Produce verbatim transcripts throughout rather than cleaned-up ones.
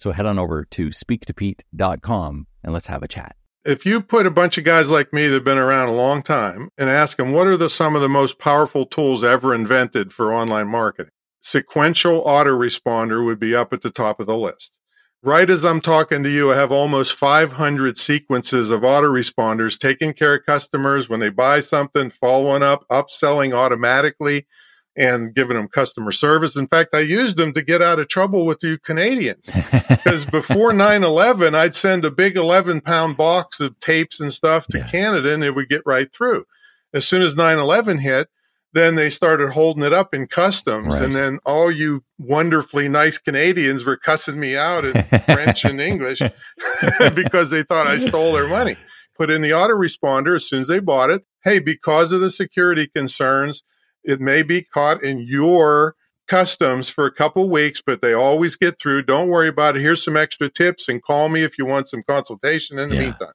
So head on over to speak to pete dot com and let's have a chat. If you put a bunch of guys like me that have been around a long time and ask them, what are the, some of the most powerful tools ever invented for online marketing? Sequential autoresponder would be up at the top of the list. Right as I'm talking to you, I have almost five hundred sequences of autoresponders taking care of customers when they buy something, following up, upselling automatically, and giving them customer service. In fact, I used them to get out of trouble with you Canadians, because before nine eleven, I'd send a big eleven-pound box of tapes and stuff to yeah. Canada, and it would get right through. As soon as nine eleven hit, then they started holding it up in customs, right. And then all you wonderfully nice Canadians were cussing me out in French and English because they thought I stole their money. Put in the autoresponder as soon as they bought it. Hey, because of the security concerns, it may be caught in your customs for a couple weeks, but they always get through. Don't worry about it. Here's some extra tips, and call me if you want some consultation in the yeah. meantime.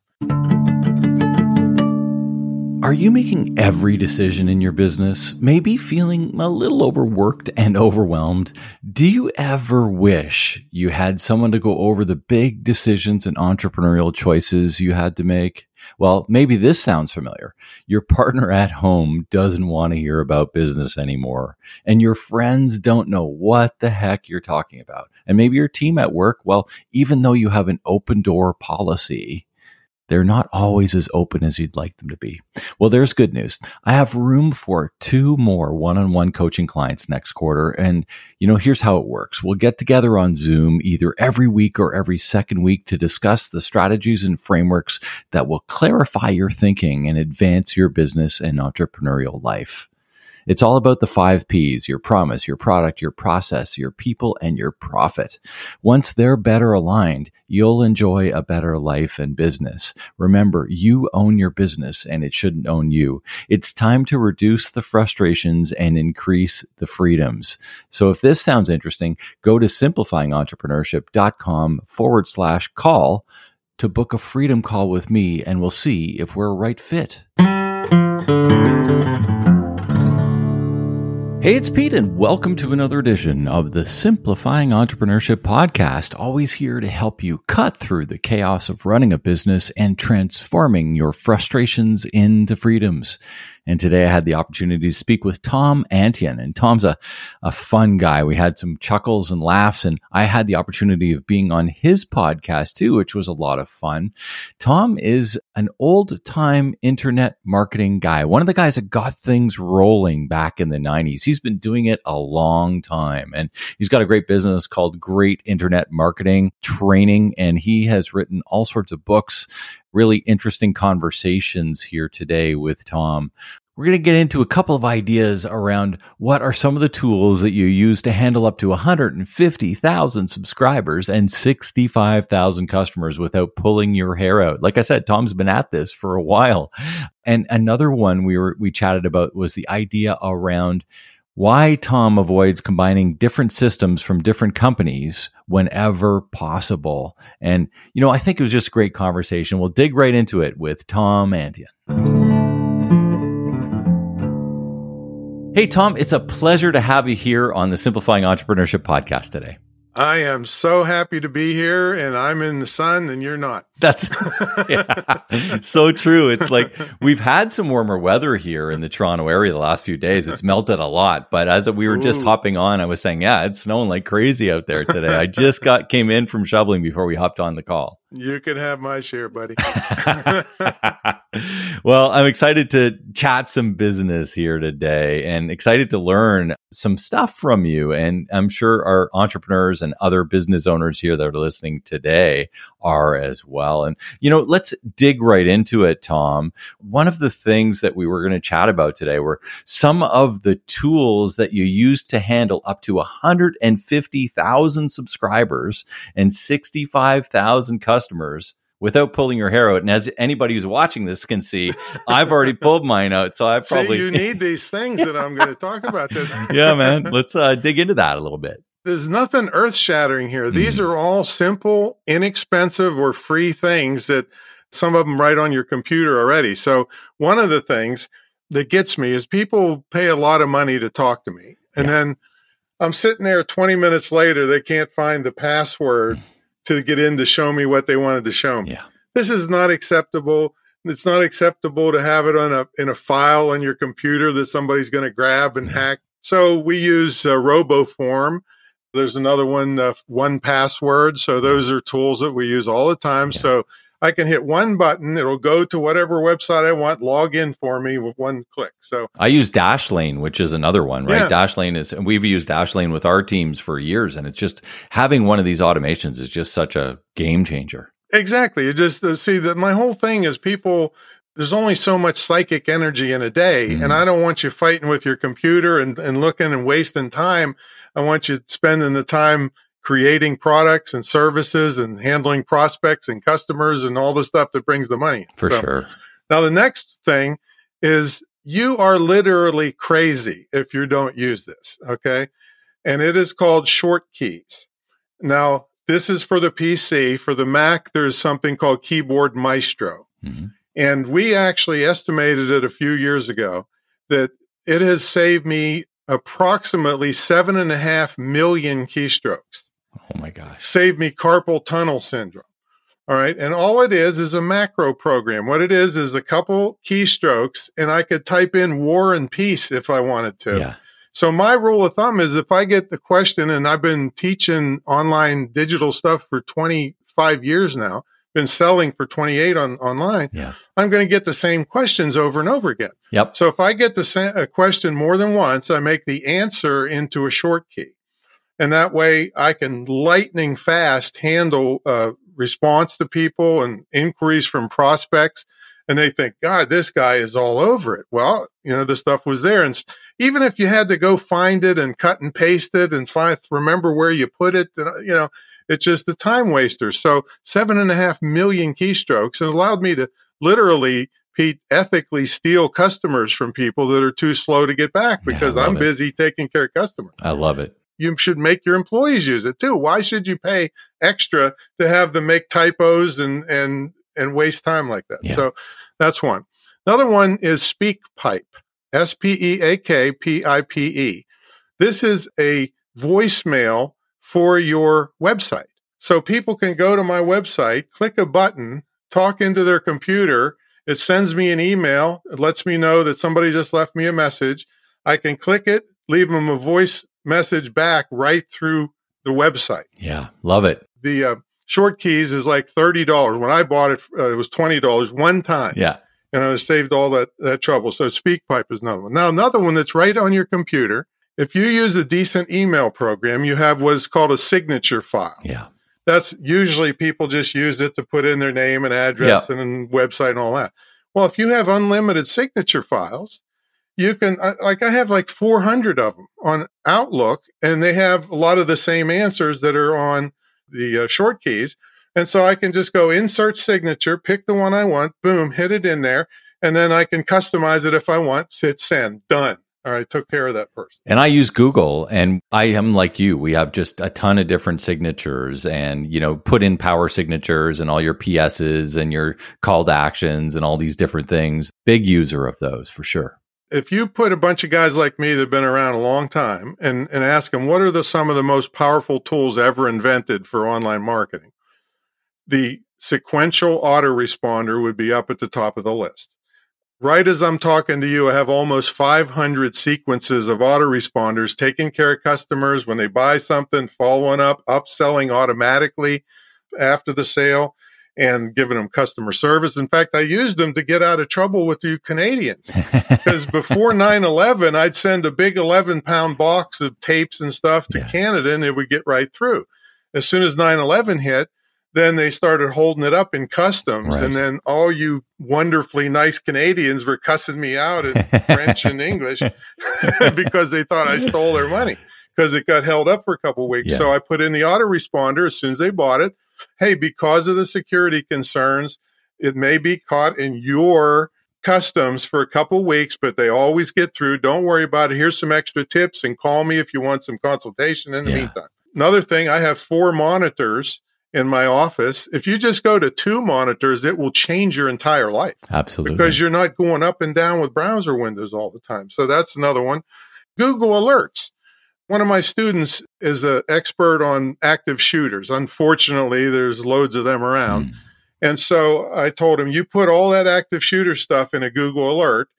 Are you making every decision in your business? Maybe feeling a little overworked and overwhelmed? Do you ever wish you had someone to go over the big decisions and entrepreneurial choices you had to make? Well, maybe this sounds familiar. Your partner at home doesn't want to hear about business anymore, and your friends don't know what the heck you're talking about. And maybe your team at work, well, even though you have an open door policy, they're not always as open as you'd like them to be. Well, there's good news. I have room for two more one-on-one coaching clients next quarter. And, you know, here's how it works. We'll get together on Zoom either every week or every second week to discuss the strategies and frameworks that will clarify your thinking and advance your business and entrepreneurial life. It's all about the five Ps, your promise, your product, your process, your people, and your profit. Once they're better aligned, you'll enjoy a better life and business. Remember, you own your business and it shouldn't own you. It's time to reduce the frustrations and increase the freedoms. So if this sounds interesting, go to simplifying entrepreneurship dot com forward slash call to book a freedom call with me, and we'll see if we're a right fit. Hey, it's Pete, and welcome to another edition of the Simplifying Entrepreneurship Podcast, always here to help you cut through the chaos of running a business and transforming your frustrations into freedoms. And today I had the opportunity to speak with Tom Antion, and Tom's a, a fun guy. We had some chuckles and laughs, and I had the opportunity of being on his podcast too, which was a lot of fun. Tom is an old-time internet marketing guy, one of the guys that got things rolling back in the nineties. He's been doing it a long time, and he's got a great business called Great Internet Marketing Training, and he has written all sorts of books. Really interesting conversations here today with Tom. We're going to get into a couple of ideas around what are some of the tools that you use to handle up to one hundred fifty thousand subscribers and sixty-five thousand customers without pulling your hair out. Like I said, Tom's been at this for a while. And another one we were we chatted about was the idea around why Tom avoids combining different systems from different companies whenever possible. And, you know, I think it was just a great conversation. We'll dig right into it with Tom Antion. Hey, Tom, it's a pleasure to have you here on the Simplifying Entrepreneurship Podcast today. I am so happy to be here, and I'm in the sun and you're not. That's yeah, so true. It's like we've had some warmer weather here in the Toronto area the last few days. It's melted a lot, but as we were just Ooh. hopping on, I was saying, yeah, it's snowing like crazy out there today. I just got came in from shoveling before we hopped on the call. You can have my share, buddy. Well, I'm excited to chat some business here today and excited to learn some stuff from you. And I'm sure our entrepreneurs and other business owners here that are listening today are as well. And, you know, let's dig right into it, Tom. One of the things that we were going to chat about today were some of the tools that you use to handle up to one hundred fifty thousand subscribers and sixty-five thousand customers customers without pulling your hair out. And as anybody who's watching this can see, I've already pulled mine out. So I probably see, you need these things that I'm going to talk about today. Yeah, man. Let's uh, dig into that a little bit. There's nothing earth shattering here. Mm-hmm. These are all simple, inexpensive, or free things that some of them write on your computer already. So one of the things that gets me is people pay a lot of money to talk to me. And yeah. then I'm sitting there twenty minutes later, they can't find the password to get in to show me what they wanted to show me. Yeah. This is not acceptable. It's not acceptable to have it on a in a file on your computer that somebody's going to grab and yeah. hack. So we use uh, RoboForm. There's another one, uh, one password. So those are tools that we use all the time. Yeah. So I can hit one button. It'll go to whatever website I want, log in for me with one click. So I use Dashlane, which is another one, right? Yeah. Dashlane is, and we've used Dashlane with our teams for years. And it's just having one of these automations is just such a game changer. Exactly. It just, see that my whole thing is people, there's only so much psychic energy in a day. Mm-hmm. And I don't want you fighting with your computer and, and looking and wasting time. I want you spending the time creating products and services and handling prospects and customers and all the stuff that brings the money. For so, sure. Now, the next thing is you are literally crazy if you don't use this, okay? And it is called Short Keys. Now, this is for the P C. For the Mac, there's something called Keyboard Maestro. Mm-hmm. And we actually estimated it a few years ago that it has saved me approximately seven and a half million keystrokes. Oh my gosh. Save me carpal tunnel syndrome. All right. And all it is is a macro program. What it is is a couple keystrokes, and I could type in war and peace if I wanted to. Yeah. So my rule of thumb is if I get the question, and I've been teaching online digital stuff for twenty-five years now, been selling for twenty-eight on online, yeah. I'm going to get the same questions over and over again. Yep. So if I get the sa- a question more than once, I make the answer into a short key. And that way I can lightning fast handle uh, response to people and inquiries from prospects. And they think, God, this guy is all over it. Well, you know, the stuff was there. And even if you had to go find it and cut and paste it and find, remember where you put it, you know, it's just the time waster. So seven and a half million keystrokes, and allowed me to literally, Pete, ethically steal customers from people that are too slow to get back because yeah, I'm it. busy taking care of customers. I love it. You should make your employees use it too. Why should you pay extra to have them make typos and and and waste time like that? Yeah. So that's one. Another one is SpeakPipe, S P E A K P I P E. This is a voicemail for your website. So people can go to my website, click a button, talk into their computer. It sends me an email. It lets me know that somebody just left me a message. I can click it, leave them a voice message back right through the website. Yeah, love it. The uh, Short Keys is like thirty dollars. When I bought it, uh, it was twenty dollars one time. Yeah. And I saved all that, that trouble. So SpeakPipe is another one. Now, another one that's right on your computer. If you use a decent email program, you have what's called a signature file. Yeah. That's usually people just use it to put in their name and address yeah. and website and all that. Well, if you have unlimited signature files, you can, like I have like four hundred of them on Outlook, and they have a lot of the same answers that are on the uh, Short Keys. And so I can just go insert signature, pick the one I want, boom, hit it in there. And then I can customize it if I want, hit send, done. All right, took care of that person. And I use Google, and I am like you. We have just a ton of different signatures, and you know, put in power signatures and all your P S's and your call to actions and all these different things. Big user of those for sure. If you put a bunch of guys like me that have been around a long time and, and ask them, what are the, some of the most powerful tools ever invented for online marketing? The sequential autoresponder would be up at the top of the list. Right as I'm talking to you, I have almost five hundred sequences of autoresponders taking care of customers when they buy something, following up, upselling automatically after the sale, and giving them customer service. In fact, I used them to get out of trouble with you Canadians, because before nine eleven, I'd send a big eleven-pound box of tapes and stuff to yeah. Canada, and it would get right through. As soon as nine eleven hit, then they started holding it up in customs. Right. And then all you wonderfully nice Canadians were cussing me out in French and English because they thought I stole their money because it got held up for a couple of weeks. Yeah. So I put in the autoresponder as soon as they bought it. hey, because of the security concerns, it may be caught in your customs for a couple weeks, but they always get through. Don't worry about it. Here's some extra tips, and call me if you want some consultation in the yeah. meantime. Another thing, I have four monitors in my office. If you just go to two monitors, it will change your entire life. Absolutely. Because you're not going up and down with browser windows all the time. So that's another one. Google Alerts. One of my students is an expert on active shooters. Unfortunately, there's loads of them around. Mm. And so I told him, you put all that active shooter stuff in a Google Alert.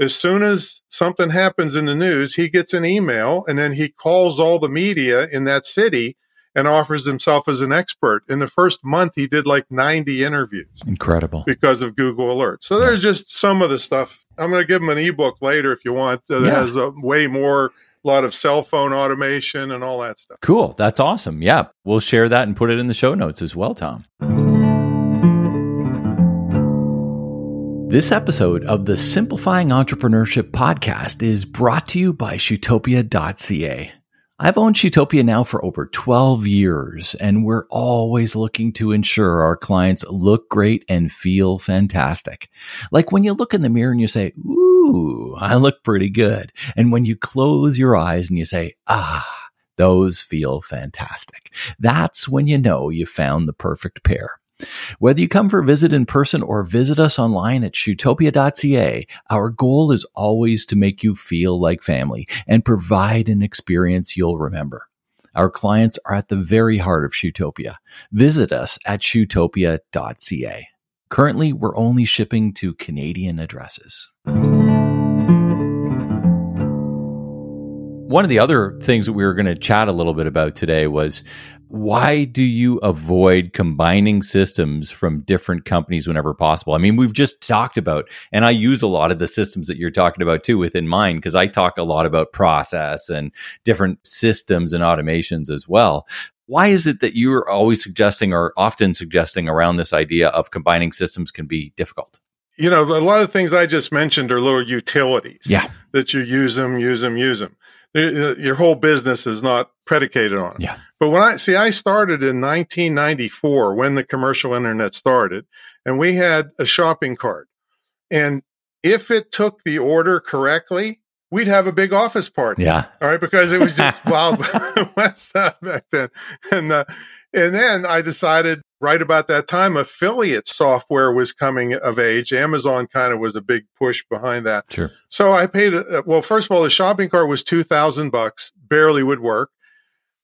As soon as something happens in the news, he gets an email, and then he calls all the media in that city and offers himself as an expert. In the first month, he did like ninety interviews. Incredible. Because of Google Alerts. So there's yeah. just some of the stuff. I'm going to give him an ebook later if you want. Uh, that yeah. has a way more... a lot of cell phone automation and all that stuff. Cool. That's awesome. Yeah. We'll share that and put it in the show notes as well, Tom. This episode of the Simplifying Entrepreneurship Podcast is brought to you by Shootopia dot c a. I've owned Shootopia now for over twelve years, and we're always looking to ensure our clients look great and feel fantastic. Like when you look in the mirror and you say, ooh, ooh, I look pretty good. And when you close your eyes and you say, ah, those feel fantastic. That's when you know you found the perfect pair. Whether you come for a visit in person or visit us online at shootopia dot c a, our goal is always to make you feel like family and provide an experience you'll remember. Our clients are at the very heart of Shootopia. Visit us at shootopia dot c a. Currently, we're only shipping to Canadian addresses. One of the other things that we were going to chat a little bit about today was, why do you avoid combining systems from different companies whenever possible? I mean, we've just talked about, and I use a lot of the systems that you're talking about too within mine, because I talk a lot about process and different systems and automations as well. Why is it that you're always suggesting or often suggesting around this idea of combining systems can be difficult? You know, a lot of things I just mentioned are little utilities yeah. that you use them, use them, use them. Your whole business is not predicated on it. Yeah. But when I see, I started in nineteen ninety-four when the commercial internet started, and we had a shopping cart. And if it took the order correctly, we'd have a big office party. Yeah. All right. Because it was just wild west back then. And, uh, and then I decided right about that time, affiliate software was coming of age. Amazon kind of was a big push behind that. Sure. So I paid, a, well, first of all, the shopping cart was two thousand bucks, barely would work.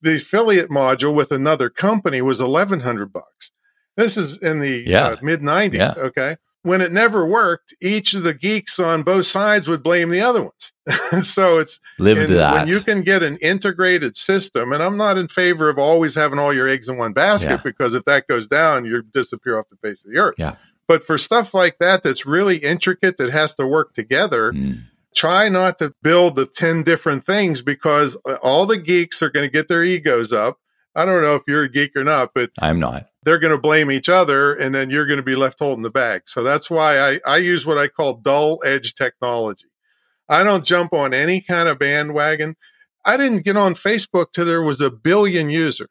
The affiliate module with another company was eleven hundred bucks. This is in the yeah. uh, mid nineties. Yeah. Okay. When it never worked, each of the geeks on both sides would blame the other ones. So it's Lived that. When you can get an integrated system, and I'm not in favor of always having all your eggs in one basket, yeah. because if that goes down, you disappear off the face of the earth. Yeah. But for stuff like that, that's really intricate, that has to work together, mm. try not to build the ten different things, because all the geeks are going to get their egos up. I don't know if you're a geek or not, but I'm not. They're going to blame each other, and then you're going to be left holding the bag. So that's why I, I use what I call dull edge technology. I don't jump on any kind of bandwagon. I didn't get on Facebook till there was a billion users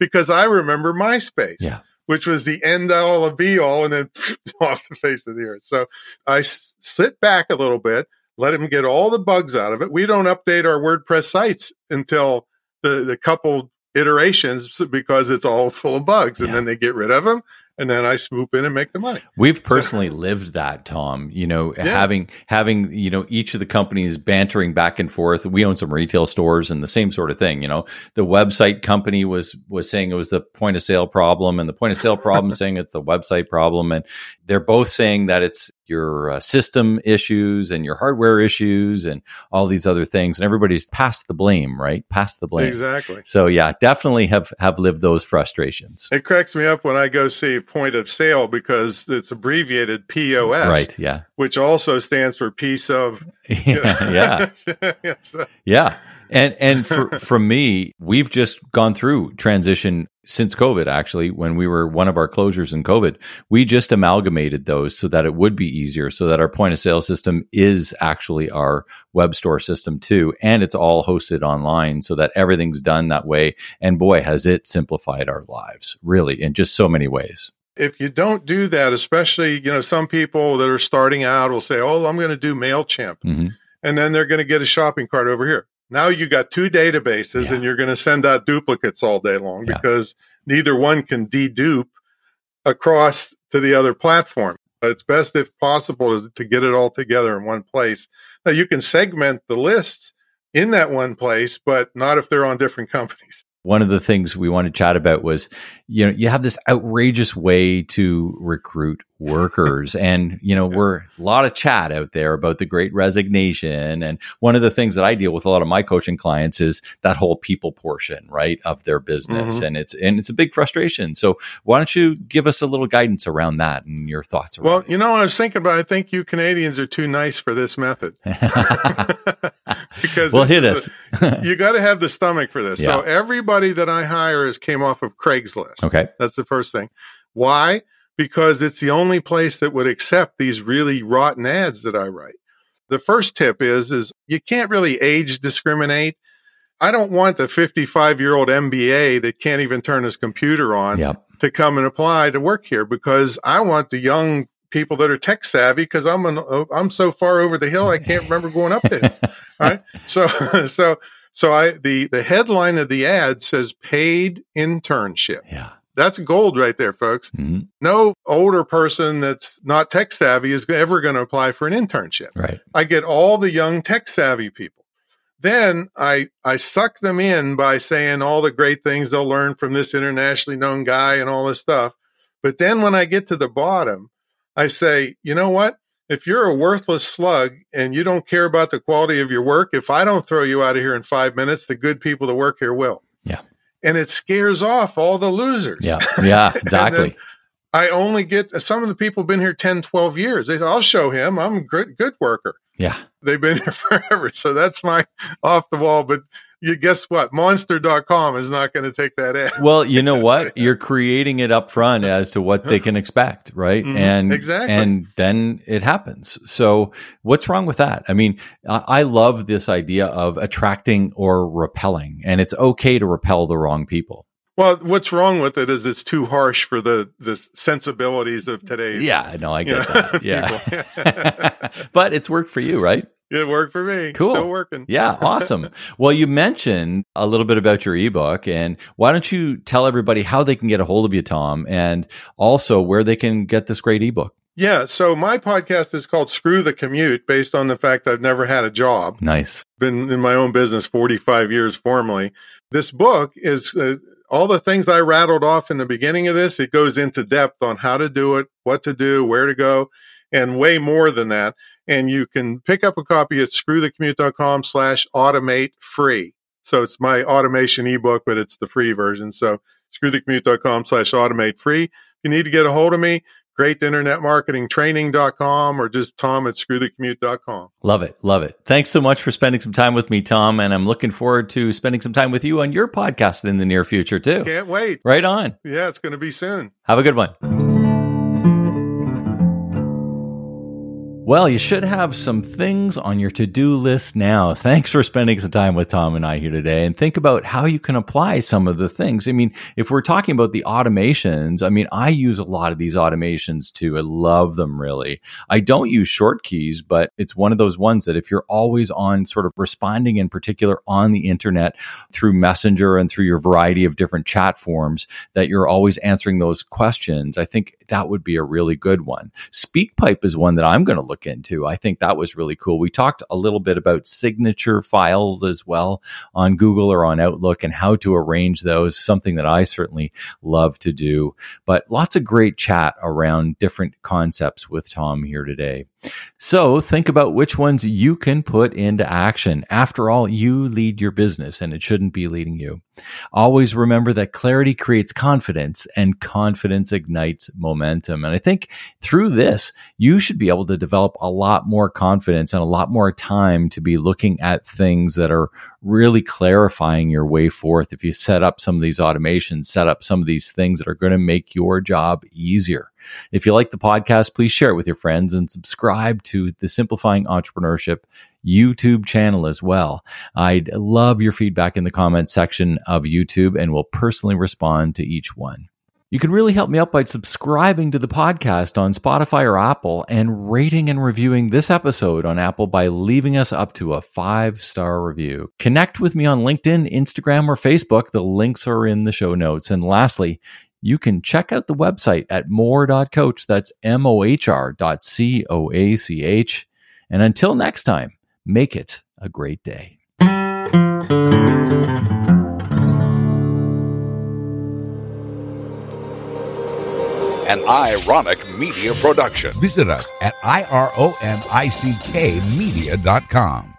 because I remember MySpace, yeah. which was the end all of be all, and then pff, off the face of the earth. So I s- sit back a little bit, let them get all the bugs out of it. We don't update our WordPress sites until the, the couple iterations, because it's all full of bugs, and yeah. then they get rid of them, and then I swoop in and make the money. We've personally so. lived that, Tom, you know, yeah. having, having, you know, each of the companies bantering back and forth. We own some retail stores and the same sort of thing, you know, the website company was, was saying it was the point of sale problem, and the point of sale problem saying it's the website problem. And they're both saying that it's your uh, system issues and your hardware issues and all these other things. And everybody's past the blame, right? Past the blame. Exactly. So yeah, definitely have, have lived those frustrations. It cracks me up when I go see point of sale, because it's abbreviated P O S, right? Yeah. Which also stands for piece of, you know. yeah. yes. Yeah. And, and for, for me, we've just gone through transition since COVID, actually, when we were one of our closures in COVID, we just amalgamated those so that it would be easier, so that our point of sale system is actually our web store system too. And it's all hosted online so that everything's done that way. And boy, has it simplified our lives, really, in just so many ways. If you don't do that, especially, you know, some people that are starting out will say, oh, I'm going to do MailChimp. Mm-hmm. And then they're going to get a shopping cart over here. Now you got two databases, yeah. and you're going to send out duplicates all day long, yeah. because neither one can dedupe across to the other platform. It's best, if possible, to, to get it all together in one place. Now, you can segment the lists in that one place, but not if they're on different companies. One of the things we want to chat about was, you know, you have this outrageous way to recruit workers. And, you know, we're a lot of chat out there about the great resignation. And one of the things that I deal with a lot of my coaching clients is that whole people portion, right, of their business. Mm-hmm. And it's and it's a big frustration. So why don't you give us a little guidance around that and your thoughts around it? Well, you know, I was thinking about, I think you Canadians are too nice for this method. Because well, hit us. A, you got to have the stomach for this. Yeah. So everybody that I hire is came off of Craigslist. Okay, that's the first thing. Why? Because it's the only place that would accept these really rotten ads that I write. The first tip is is you can't really age discriminate. I don't want the fifty-five year old M B A that can't even turn his computer on, yep. to come and apply to work here, because I want the young people that are tech savvy, because I'm an, I'm so far over the hill I can't remember going up there. All right, so so so I the the headline of the ad says paid internship. Yeah, that's gold right there, folks. Mm-hmm. No older person that's not tech savvy is ever going to apply for an internship. Right, I get all the young tech savvy people. Then I I suck them in by saying all the great things they'll learn from this internationally known guy and all this stuff. But then when I get to the bottom, I say, you know what? If you're a worthless slug and you don't care about the quality of your work, if I don't throw you out of here in five minutes, the good people that work here will. Yeah. And it scares off all the losers. Yeah, yeah, exactly. I only get, some of the people have been here ten, twelve years. They say, I'll show him. I'm a good, good worker. Yeah. They've been here forever. So that's my off the wall. But you guess what? Monster dot com is not going to take that ad. Well, you know what? You're creating it up front as to what they can expect, right? Mm-hmm. And exactly. And then it happens. So what's wrong with that? I mean, I love this idea of attracting or repelling, and it's okay to repel the wrong people. Well, what's wrong with it is it's too harsh for the, the sensibilities of today's. Yeah, no, I get that. Yeah. But it's worked for you, right? It worked for me. Cool. Still working. Yeah, awesome. Well, you mentioned a little bit about your ebook, and why don't you tell everybody how they can get a hold of you, Tom, and also where they can get this great ebook? Yeah, so my podcast is called Screw the Commute, based on the fact I've never had a job. Nice. Been in my own business forty-five years formally. This book is uh, all the things I rattled off in the beginning of this. It goes into depth on how to do it, what to do, where to go, and way more than that. And you can pick up a copy at screwthecommute.com slash automate free. So it's my automation ebook, but it's the free version. So screwthecommute.com slash automate free. If you need to get a hold of me, great internet marketing training dot com or just Tom at screw the commute dot com. Love it. Love it. Thanks so much for spending some time with me, Tom. And I'm looking forward to spending some time with you on your podcast in the near future too. Can't wait. Right on. Yeah, it's going to be soon. Have a good one. Well, you should have some things on your to-do list now. Thanks for spending some time with Tom and I here today, and think about how you can apply some of the things. I mean, if we're talking about the automations, I mean, I use a lot of these automations too. I love them, really. I don't use Short Keys, but it's one of those ones that if you're always on sort of responding in particular on the internet through Messenger and through your variety of different chat forms, that you're always answering those questions, I think that would be a really good one. SpeakPipe is one that I'm going to look into. I think that was really cool. We talked a little bit about signature files as well on Google or on Outlook and how to arrange those, something that I certainly love to do. But lots of great chat around different concepts with Tom here today. So think about which ones you can put into action. After all, you lead your business and it shouldn't be leading you. Always remember that clarity creates confidence and confidence ignites momentum. And I think through this, you should be able to develop develop a lot more confidence and a lot more time to be looking at things that are really clarifying your way forth. If you set up some of these automations, set up some of these things that are going to make your job easier. If you like the podcast, please share it with your friends and subscribe to the Simplifying Entrepreneurship YouTube channel as well. I'd love your feedback in the comments section of YouTube and will personally respond to each one. You can really help me out by subscribing to the podcast on Spotify or Apple and rating and reviewing this episode on Apple by leaving us up to a five-star review. Connect with me on LinkedIn, Instagram, or Facebook. The links are in the show notes. And lastly, you can check out the website at mohr dot coach. That's M O H R dot C O A C H. And until next time, make it a great day. An Ironick Media production. Visit us at I R O N I C K media dot com.